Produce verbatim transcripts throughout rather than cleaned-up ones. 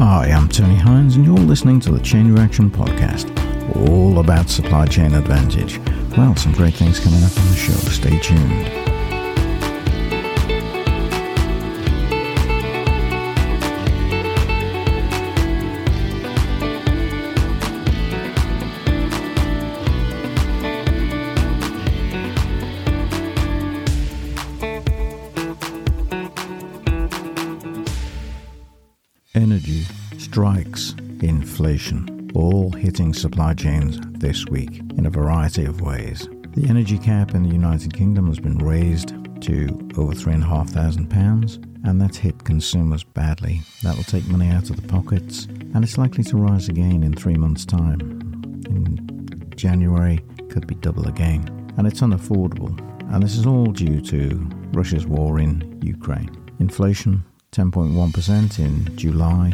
Hi, I'm Tony Hines and you're listening to the Chain Reaction Podcast, all about supply chain advantage. Well, some great things coming up on the show. Stay tuned. Energy, strikes, inflation, all hitting supply chains this week in a variety of ways. The energy cap in the United Kingdom has been raised to over three thousand five hundred pounds, and that's hit consumers badly. That will take money out of the pockets, and it's likely to rise again in three months' time. In January, could be double again, and it's unaffordable. And this is all due to Russia's war in Ukraine. Inflation, ten point one percent in July,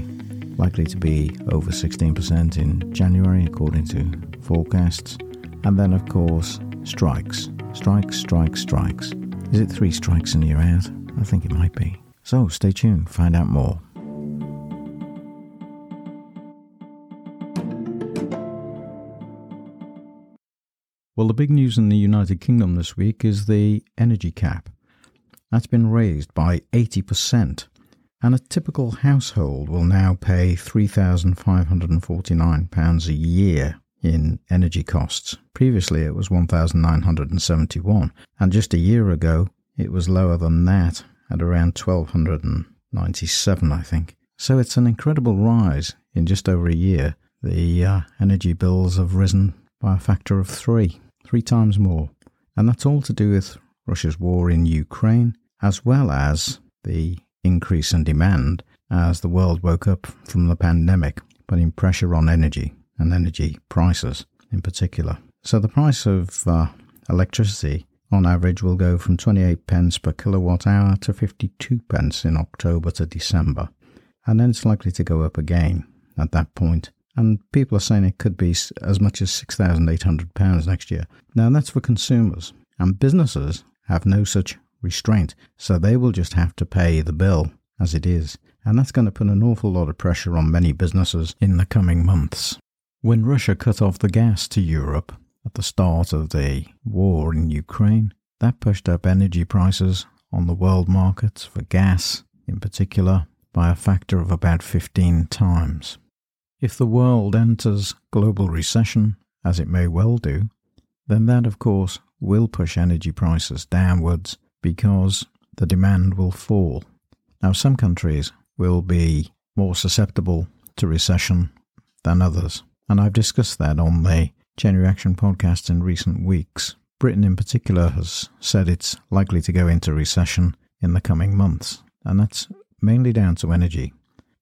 likely to be over sixteen percent in January, according to forecasts. And then, of course, strikes. Strikes, strikes, strikes. Is it three strikes and you're out? I think it might be. So stay tuned, find out more. Well, the big news in the United Kingdom this week is the energy cap. That's been raised by eighty percent. And a typical household will now pay three thousand five hundred forty-nine pounds a year in energy costs. Previously it was one thousand nine hundred seventy-one pounds, and just a year ago it was lower than that at around one thousand two hundred ninety-seven pounds, I think. So it's an incredible rise in just over a year. The uh, energy bills have risen by a factor of three, three times more. And that's all to do with Russia's war in Ukraine, as well as the increase in demand as the world woke up from the pandemic, putting pressure on energy and energy prices in particular. So the price of uh, electricity on average will go from twenty-eight pence per kilowatt hour to fifty-two pence in October to December. And then it's likely to go up again at that point. And people are saying it could be as much as six thousand eight hundred pounds next year. Now that's for consumers, and businesses have no such restraint, so they will just have to pay the bill as it is, and that's going to put an awful lot of pressure on many businesses in the coming months. When Russia cut off the gas to Europe at the start of the war in Ukraine, that pushed up energy prices on the world markets for gas in particular by a factor of about fifteen times. If the world enters global recession, as it may well do, then that of course will push energy prices downwards, because the demand will fall. Now, some countries will be more susceptible to recession than others, and I've discussed that on the Chain Reaction Podcast in recent weeks. Britain in particular has said it's likely to go into recession in the coming months, and that's mainly down to energy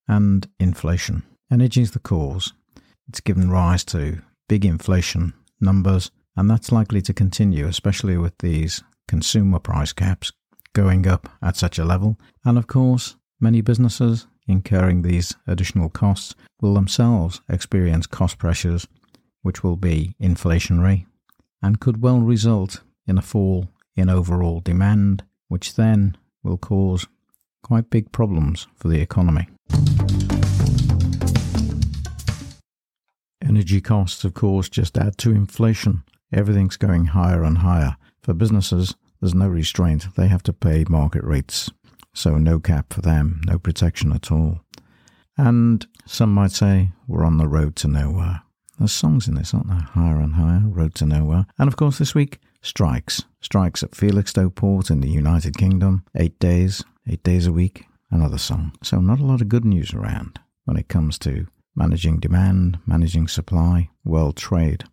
and inflation. Energy is the cause. It's given rise to big inflation numbers, and that's likely to continue, especially with these consumer price caps going up at such a level. And of course, many businesses incurring these additional costs will themselves experience cost pressures, which will be inflationary and could well result in a fall in overall demand, which then will cause quite big problems for the economy. Energy costs, of course, just add to inflation. Everything's going higher and higher. For businesses, there's no restraint. They have to pay market rates. So no cap for them, no protection at all. And some might say, we're on the road to nowhere. There's songs in this, aren't there? Higher and higher, road to nowhere. And of course this week, strikes. Strikes at Felixstowe Port in the United Kingdom. Eight days, eight days a week, another song. So not a lot of good news around when it comes to managing demand, managing supply, world trade.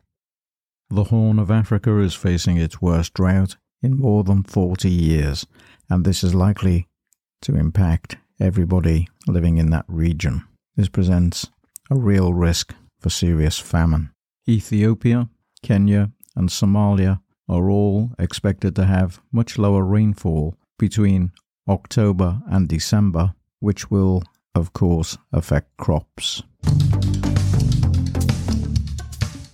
The Horn of Africa is facing its worst drought in more than forty years, and this is likely to impact everybody living in that region. This presents a real risk for serious famine. Ethiopia, Kenya, and Somalia are all expected to have much lower rainfall between October and December, which will, of course, affect crops.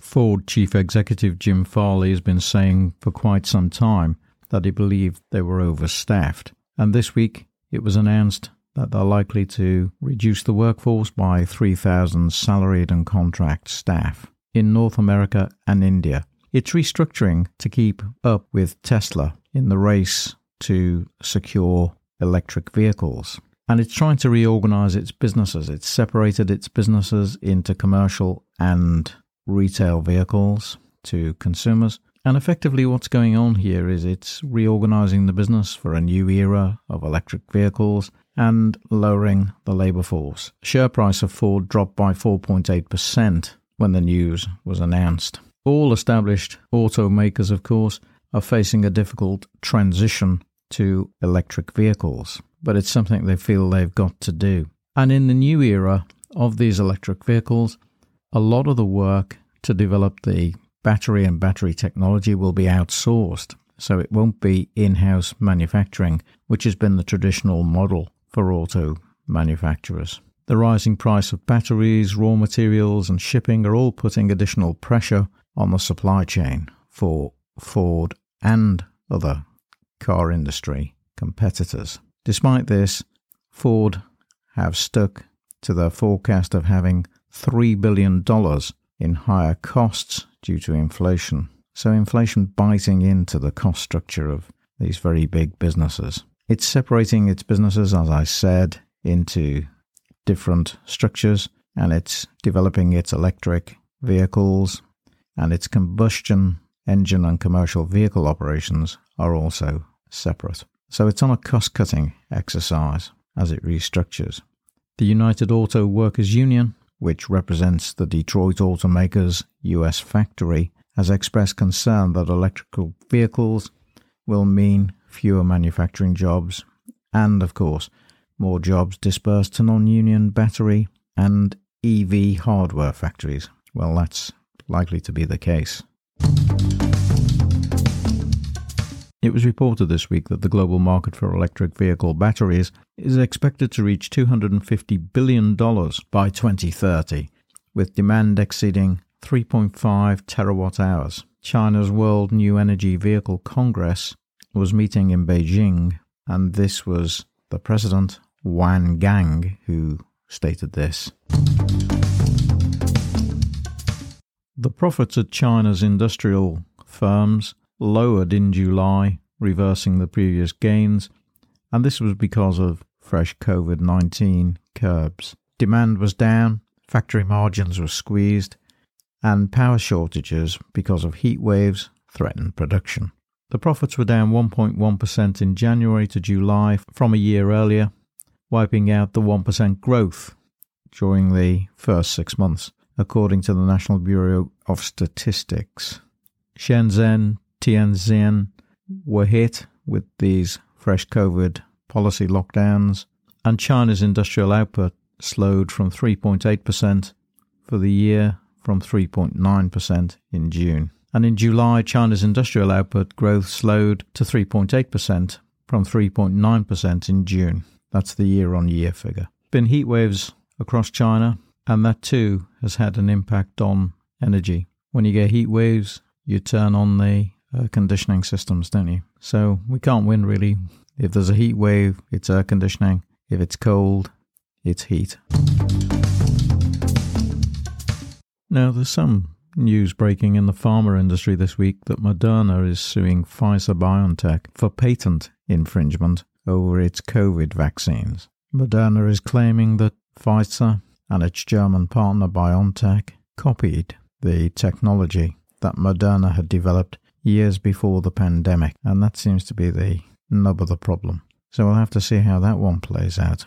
Ford Chief Executive Jim Farley has been saying for quite some time that he believed they were overstaffed, and this week it was announced that they're likely to reduce the workforce by three thousand salaried and contract staff in North America and India. It's restructuring to keep up with Tesla in the race to secure electric vehicles. And it's trying to reorganize its businesses. It's separated its businesses into commercial and retail vehicles to consumers. And effectively what's going on here is it's reorganizing the business for a new era of electric vehicles and lowering the labor force. Share price of Ford dropped by four point eight percent when the news was announced. All established automakers, of course, are facing a difficult transition to electric vehicles, but it's something they feel they've got to do. And in the new era of these electric vehicles, a lot of the work to develop the battery and battery technology will be outsourced, so it won't be in-house manufacturing, which has been the traditional model for auto manufacturers. The rising price of batteries, raw materials and shipping are all putting additional pressure on the supply chain for Ford and other car industry competitors. Despite this, Ford have stuck to their forecast of having three billion dollars in higher costs due to inflation. So inflation biting into the cost structure of these very big businesses. It's separating its businesses, as I said, into different structures, and it's developing its electric vehicles, and its combustion engine and commercial vehicle operations are also separate. So it's on a cost-cutting exercise as it restructures. The United Auto Workers Union, which represents the Detroit automaker's U S factory, has expressed concern that electrical vehicles will mean fewer manufacturing jobs and, of course, more jobs dispersed to non-union battery and E V hardware factories. Well, that's likely to be the case. It was reported this week that the global market for electric vehicle batteries is expected to reach two hundred fifty billion dollars by twenty thirty, with demand exceeding three point five terawatt hours. China's World New Energy Vehicle Congress was meeting in Beijing, and this was the president, Wang Gang, who stated this. The profits at China's industrial firms lowered in July, reversing the previous gains, and this was because of fresh covid nineteen curbs. Demand was down, factory margins were squeezed, and power shortages because of heat waves threatened production. The profits were down one point one percent in January to July from a year earlier, wiping out the one percent growth during the first six months, according to the National Bureau of Statistics. Shenzhen, Tianjin were hit with these fresh COVID policy lockdowns, and China's industrial output slowed from three point eight percent for the year from three point nine percent in June. And in July, China's industrial output growth slowed to three point eight percent from three point nine percent in June. That's the year-on-year figure. Been heat waves across China, and that too has had an impact on energy. When you get heat waves, you turn on the air conditioning systems, don't you? So we can't win, really. If there's a heat wave, it's air conditioning. If it's cold, it's heat. Now, there's some news breaking in the pharma industry this week that Moderna is suing Pfizer-BioNTech for patent infringement over its COVID vaccines. Moderna is claiming that Pfizer and its German partner BioNTech copied the technology that Moderna had developed years before the pandemic, and that seems to be the nub of the problem. So we'll have to see how that one plays out.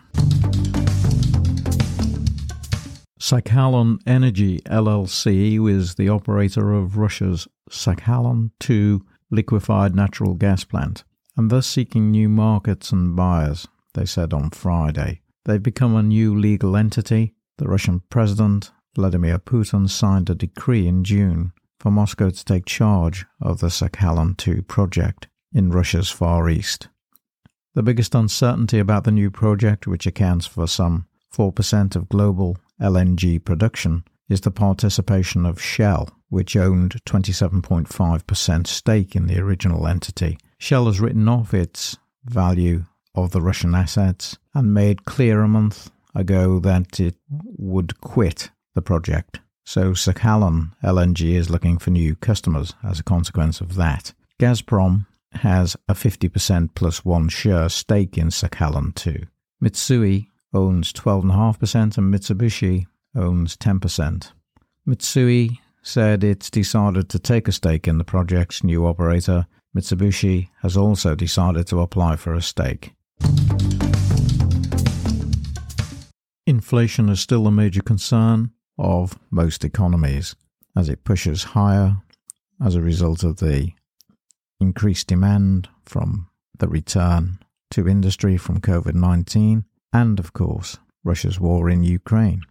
Sakhalin Energy L L C is the operator of Russia's Sakhalin two liquefied natural gas plant, and they're seeking new markets and buyers, they said on Friday. They've become a new legal entity. The Russian President Vladimir Putin signed a decree in June for Moscow to take charge of the Sakhalin two project in Russia's Far East. The biggest uncertainty about the new project, which accounts for some four percent of global L N G production, is the participation of Shell, which owned twenty-seven point five percent stake in the original entity. Shell has written off its value of the Russian assets and made clear a month ago that it would quit the project. So Sakhalin L N G is looking for new customers as a consequence of that. Gazprom has a fifty percent plus one share stake in Sakhalin two. Mitsui owns twelve point five percent and Mitsubishi owns ten percent. Mitsui said it's decided to take a stake in the project's new operator. Mitsubishi has also decided to apply for a stake. Inflation is still a major concern of most economies as it pushes higher as a result of the increased demand from the return to industry from COVID nineteen and, of course, Russia's war in Ukraine,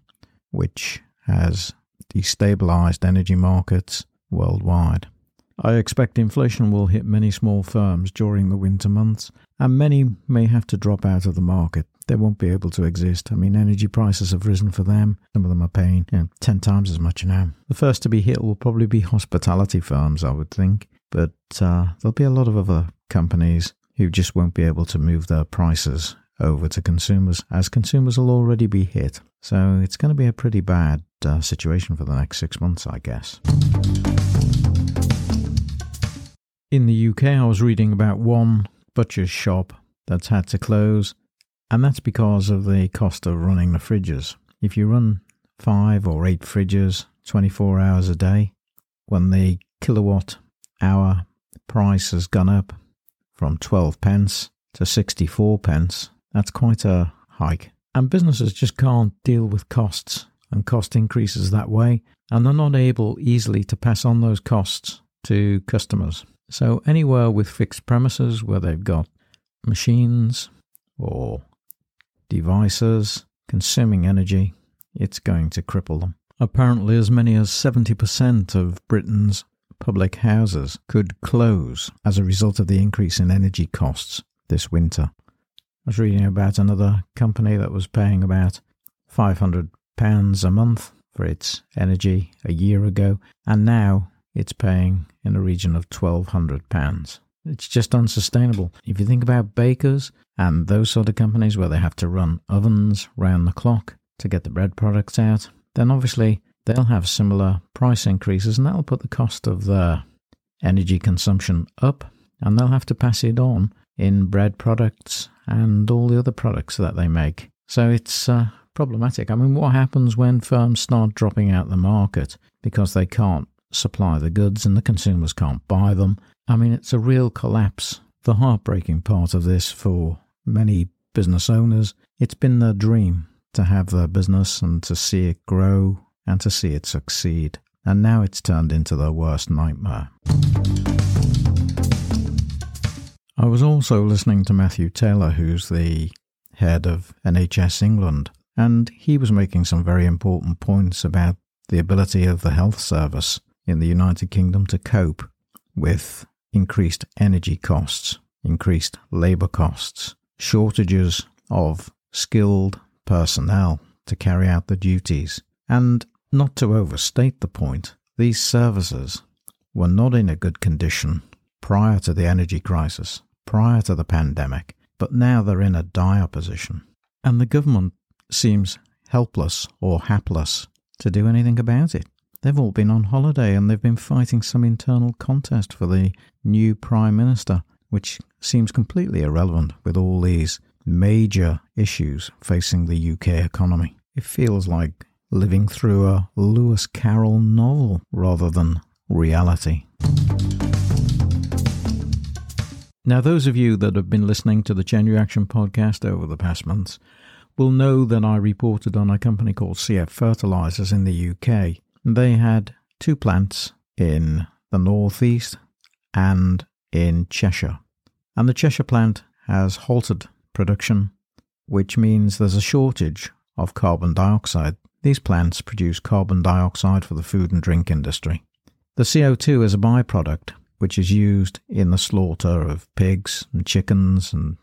which has destabilized energy markets worldwide. I expect inflation will hit many small firms during the winter months, and many may have to drop out of the market. They won't be able to exist. I mean, energy prices have risen for them. Some of them are paying you know, ten times as much now. The first to be hit will probably be hospitality firms, I would think, but uh, there'll be a lot of other companies who just won't be able to move their prices over to consumers, as consumers will already be hit. So it's going to be a pretty bad uh, situation for the next six months, I guess. In the U K, I was reading about one butcher's shop that's had to close, and that's because of the cost of running the fridges. If you run five or eight fridges twenty-four hours a day, when the kilowatt hour price has gone up from twelve pence to sixty-four pence, that's quite a hike. And businesses just can't deal with costs and cost increases that way, and they're not able easily to pass on those costs to customers. So anywhere with fixed premises where they've got machines or devices consuming energy, it's going to cripple them. Apparently as many as seventy percent of Britain's public houses could close as a result of the increase in energy costs this winter. I was reading about another company that was paying about five hundred pounds a month for its energy a year ago, and now it's paying in the region of twelve hundred pounds. It's just unsustainable. If you think about bakers and those sort of companies where they have to run ovens round the clock to get the bread products out, then obviously they'll have similar price increases, and that'll put the cost of their energy consumption up, and they'll have to pass it on in bread products and all the other products that they make. So it's uh, problematic. I mean, what happens when firms start dropping out the market because they can't supply the goods and the consumers can't buy them? I mean, it's a real collapse. The heartbreaking part of this for many business owners, it's been their dream to have their business and to see it grow and to see it succeed. And now it's turned into their worst nightmare. I was also listening to Matthew Taylor, who's the head of N H S England, and he was making some very important points about the ability of the health service in the United Kingdom to cope with increased energy costs, increased labour costs, shortages of skilled personnel to carry out the duties. And not to overstate the point, these services were not in a good condition prior to the energy crisis, prior to the pandemic, but now they're in a dire position. And the government seems helpless or hapless to do anything about it. They've all been on holiday and they've been fighting some internal contest for the new Prime Minister, which seems completely irrelevant with all these major issues facing the U K economy. It feels like living through a Lewis Carroll novel rather than reality. Now, those of you that have been listening to the Chain Reaction podcast over the past months will know that I reported on a company called C F Fertilisers in the U K. They had two plants in the northeast and in Cheshire. And the Cheshire plant has halted production, which means there's a shortage of carbon dioxide. These plants produce carbon dioxide for the food and drink industry. The C O two is a byproduct which is used in the slaughter of pigs and chickens and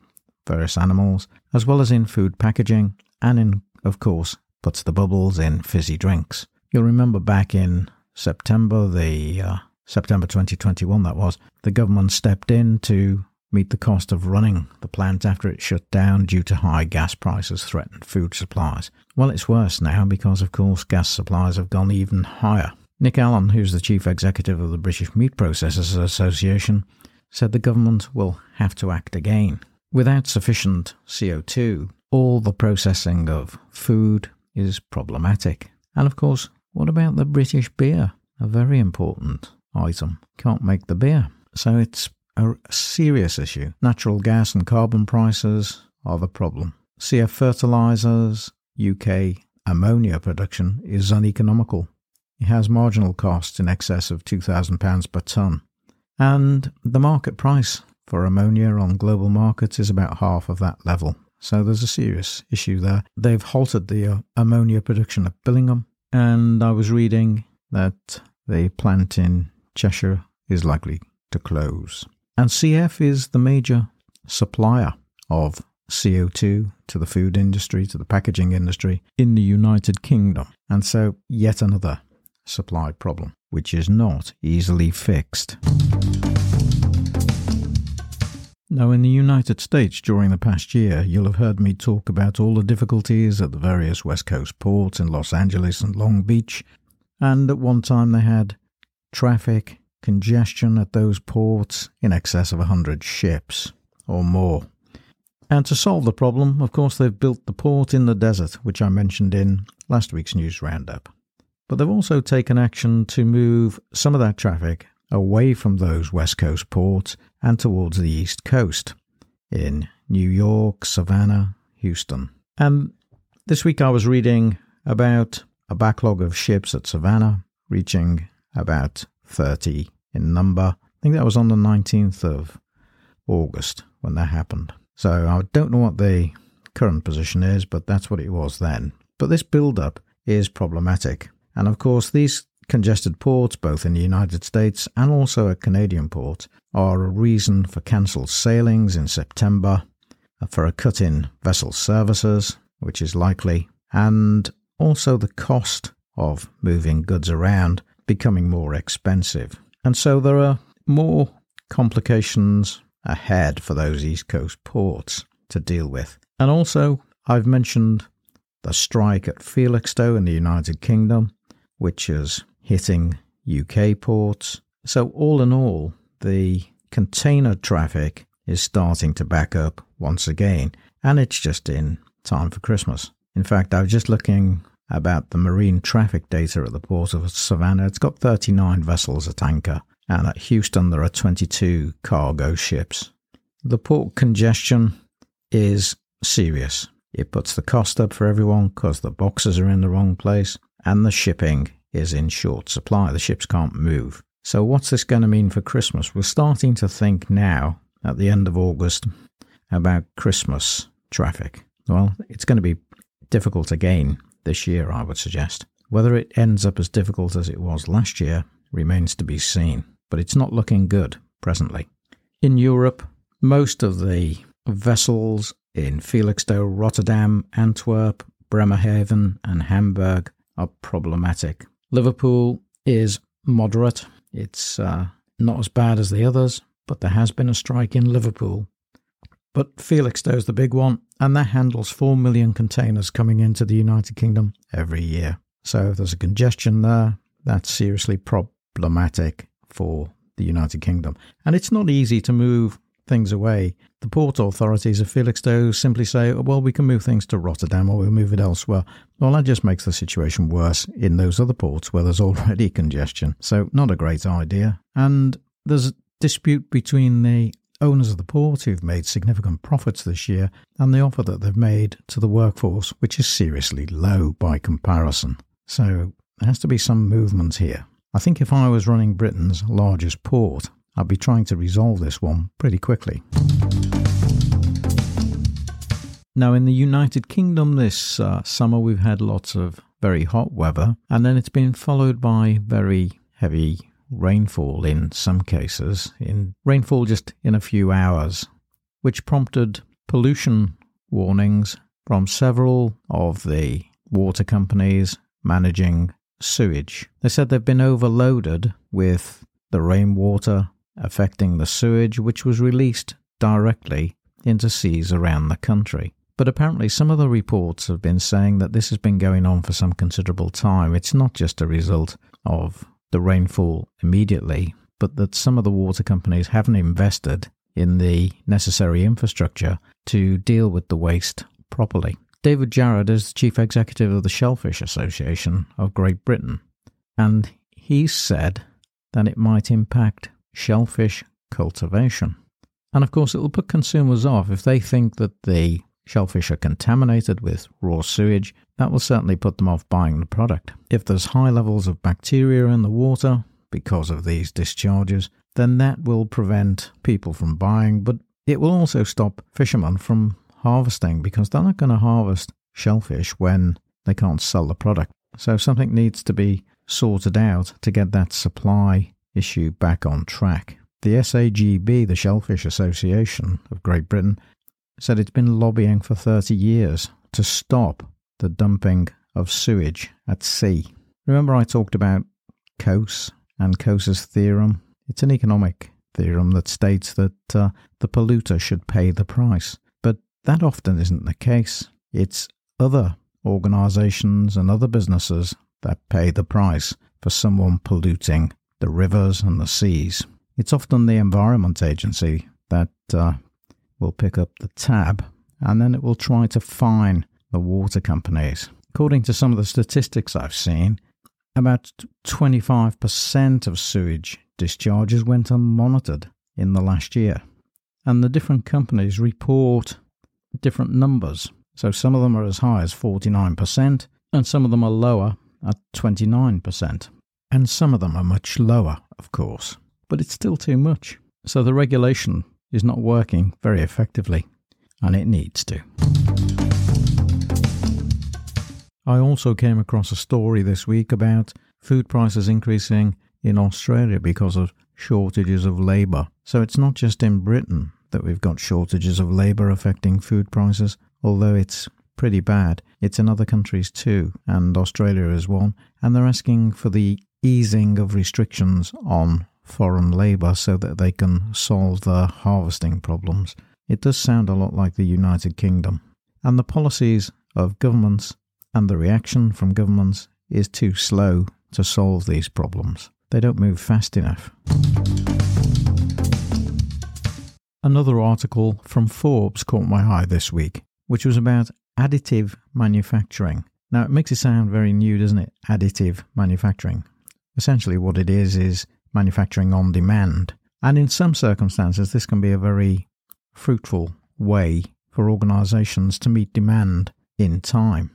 various animals, as well as in food packaging and, in, of course, puts the bubbles in fizzy drinks. You'll remember back in September, the uh, September twenty twenty-one that was, the government stepped in to meet the cost of running the plant after it shut down due to high gas prices threatened food supplies. Well, it's worse now because, of course, gas supplies have gone even higher. Nick Allen, who's the chief executive of the British Meat Processors Association, said the government will have to act again. Without sufficient C O two, all the processing of food is problematic. And of course, what about the British beer? A very important item. Can't make the beer. So it's a serious issue. Natural gas and carbon prices are the problem. C F Fertilisers, U K ammonia production is uneconomical. It has marginal costs in excess of two thousand pounds per tonne. And the market price for ammonia on global markets is about half of that level. So there's a serious issue there. They've halted the uh, ammonia production at Billingham. And I was reading that the plant in Cheshire is likely to close. And C F is the major supplier of C O two to the food industry, to the packaging industry in the United Kingdom. And so yet another supply problem, which is not easily fixed. Now, in the United States during the past year, you'll have heard me talk about all the difficulties at the various West Coast ports in Los Angeles and Long Beach, and at one time they had traffic congestion at those ports in excess of one hundred ships or more. And to solve the problem, of course, they've built the port in the desert, which I mentioned in last week's news roundup. But they've also taken action to move some of that traffic away from those West Coast ports and towards the East Coast in New York, Savannah, Houston. And this week I was reading about a backlog of ships at Savannah reaching about thirty in number. I think that was on the nineteenth of August when that happened. So I don't know what the current position is, but that's what it was then. But this build-up is problematic. And of course, these congested ports, both in the United States and also at Canadian ports, are a reason for cancelled sailings in September, for a cut in vessel services, which is likely, and also the cost of moving goods around becoming more expensive. And so there are more complications ahead for those East Coast ports to deal with. And also, I've mentioned the strike at Felixstowe in the United Kingdom, which is hitting U K ports. So all in all, the container traffic is starting to back up once again, and it's just in time for Christmas. In fact, I was just looking about the marine traffic data at the port of Savannah. It's got thirty-nine vessels at anchor, and at Houston there are twenty-two cargo ships. The port congestion is serious. It puts the cost up for everyone because the boxes are in the wrong place, and the shipping is in short supply. The ships can't move. So what's this going to mean for Christmas? We're starting to think now, at the end of August, about Christmas traffic. Well, it's going to be difficult again this year, I would suggest. Whether it ends up as difficult as it was last year remains to be seen, but it's not looking good presently. In Europe, most of the vessels in Felixstowe, Rotterdam, Antwerp, Bremerhaven and Hamburg are problematic. Liverpool is moderate. It's uh, not as bad as the others, but there has been a strike in Liverpool. But Felixstowe's the big one, and that handles four million containers coming into the United Kingdom every year. So if there's a congestion there, that's seriously problematic for the United Kingdom. And it's not easy to move things away. The port authorities of Felixstowe simply say, oh, well, we can move things to Rotterdam or we'll move it elsewhere. Well, that just makes the situation worse in those other ports where there's already congestion. So not a great idea. And there's a dispute between the owners of the port who've made significant profits this year and the offer that they've made to the workforce, which is seriously low by comparison. So there has to be some movement here. I think if I was running Britain's largest port, I'll be trying to resolve this one pretty quickly. Now, in the United Kingdom this uh, summer, we've had lots of very hot weather, and then it's been followed by very heavy rainfall in some cases, in rainfall just in a few hours, which prompted pollution warnings from several of the water companies managing sewage. They said they've been overloaded with the rainwater affecting the sewage, which was released directly into seas around the country. But apparently some of the reports have been saying that this has been going on for some considerable time. It's not just a result of the rainfall immediately, but that some of the water companies haven't invested in the necessary infrastructure to deal with the waste properly. David Jarrod is the chief executive of the Shellfish Association of Great Britain, and he said that it might impact shellfish cultivation. And of course, it will put consumers off if they think that the shellfish are contaminated with raw sewage. That will certainly put them off buying the product. If there's high levels of bacteria in the water because of these discharges, then that will prevent people from buying, but it will also stop fishermen from harvesting, because they're not going to harvest shellfish when they can't sell the product. So something needs to be sorted out to get that supply issue back on track. The S A G B, the Shellfish Association of Great Britain, said it's been lobbying for thirty years to stop the dumping of sewage at sea. Remember I talked about Coase and Coase's theorem? It's an economic theorem that states that uh, the polluter should pay the price. But that often isn't the case. It's other organisations and other businesses that pay the price for someone polluting the rivers and the seas. It's often the Environment Agency that uh, will pick up the tab, and then it will try to fine the water companies. According to some of the statistics I've seen, about twenty-five percent of sewage discharges went unmonitored in the last year. And the different companies report different numbers. So some of them are as high as forty-nine percent, and some of them are lower at twenty-nine percent. And some of them are much lower, of course. But it's still too much. So the regulation is not working very effectively, and it needs to. I also came across a story this week about food prices increasing in Australia because of shortages of labour. So it's not just in Britain that we've got shortages of labour affecting food prices, although it's pretty bad. It's in other countries too, and Australia is one, and they're asking for the easing of restrictions on foreign labour so that they can solve their harvesting problems. It does sound a lot like the United Kingdom. And the policies of governments and the reaction from governments is too slow to solve these problems. They don't move fast enough. Another article from Forbes caught my eye this week, which was about additive manufacturing. Now, it makes it sound very new, doesn't it? Additive manufacturing. Essentially what it is is manufacturing on demand. And in some circumstances, this can be a very fruitful way for organisations to meet demand in time.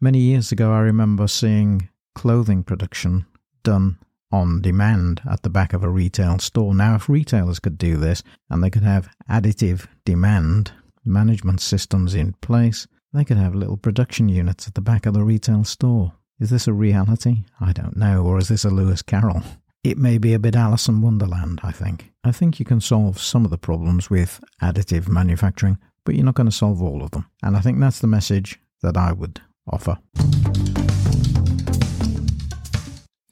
Many years ago, I remember seeing clothing production done on demand at the back of a retail store. Now, if retailers could do this and they could have additive demand management systems in place, they could have little production units at the back of the retail store. Is this a reality? I don't know. Or is this a Lewis Carroll? It may be a bit Alice in Wonderland, I think. I think you can solve some of the problems with additive manufacturing, but you're not going to solve all of them. And I think that's the message that I would offer.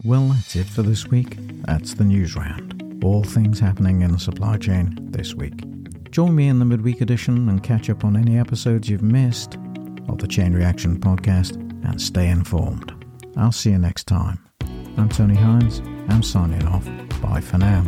Well, that's it for this week. That's the news round. All things happening in the supply chain this week. Join me in the midweek edition and catch up on any episodes you've missed of the Chain Reaction Podcast, and stay informed. I'll see you next time. I'm Tony Hines. I'm signing off. Bye for now.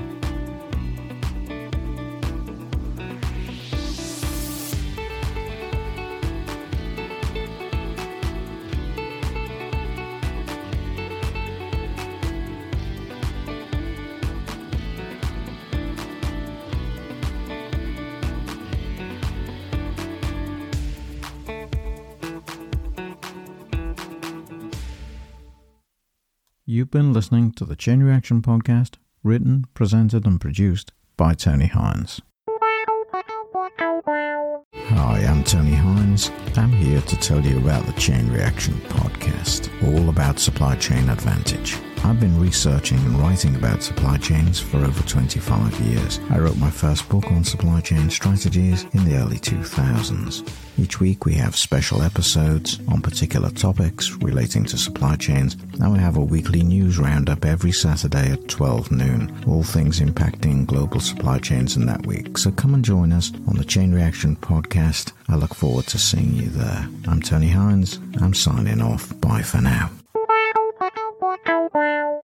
You've been listening to the Chain Reaction Podcast, written, presented and produced by Tony Hines. Hi, I'm Tony Hines. I'm here to tell you about the Chain Reaction Podcast, all about supply chain advantage. I've been researching and writing about supply chains for over twenty-five years. I wrote my first book on supply chain strategies in the early two thousands. Each week we have special episodes on particular topics relating to supply chains, and we have a weekly news roundup every Saturday at twelve noon, all things impacting global supply chains in that week. So come and join us on the Chain Reaction Podcast. I look forward to seeing you there. I'm Tony Hines. I'm signing off. Bye for now.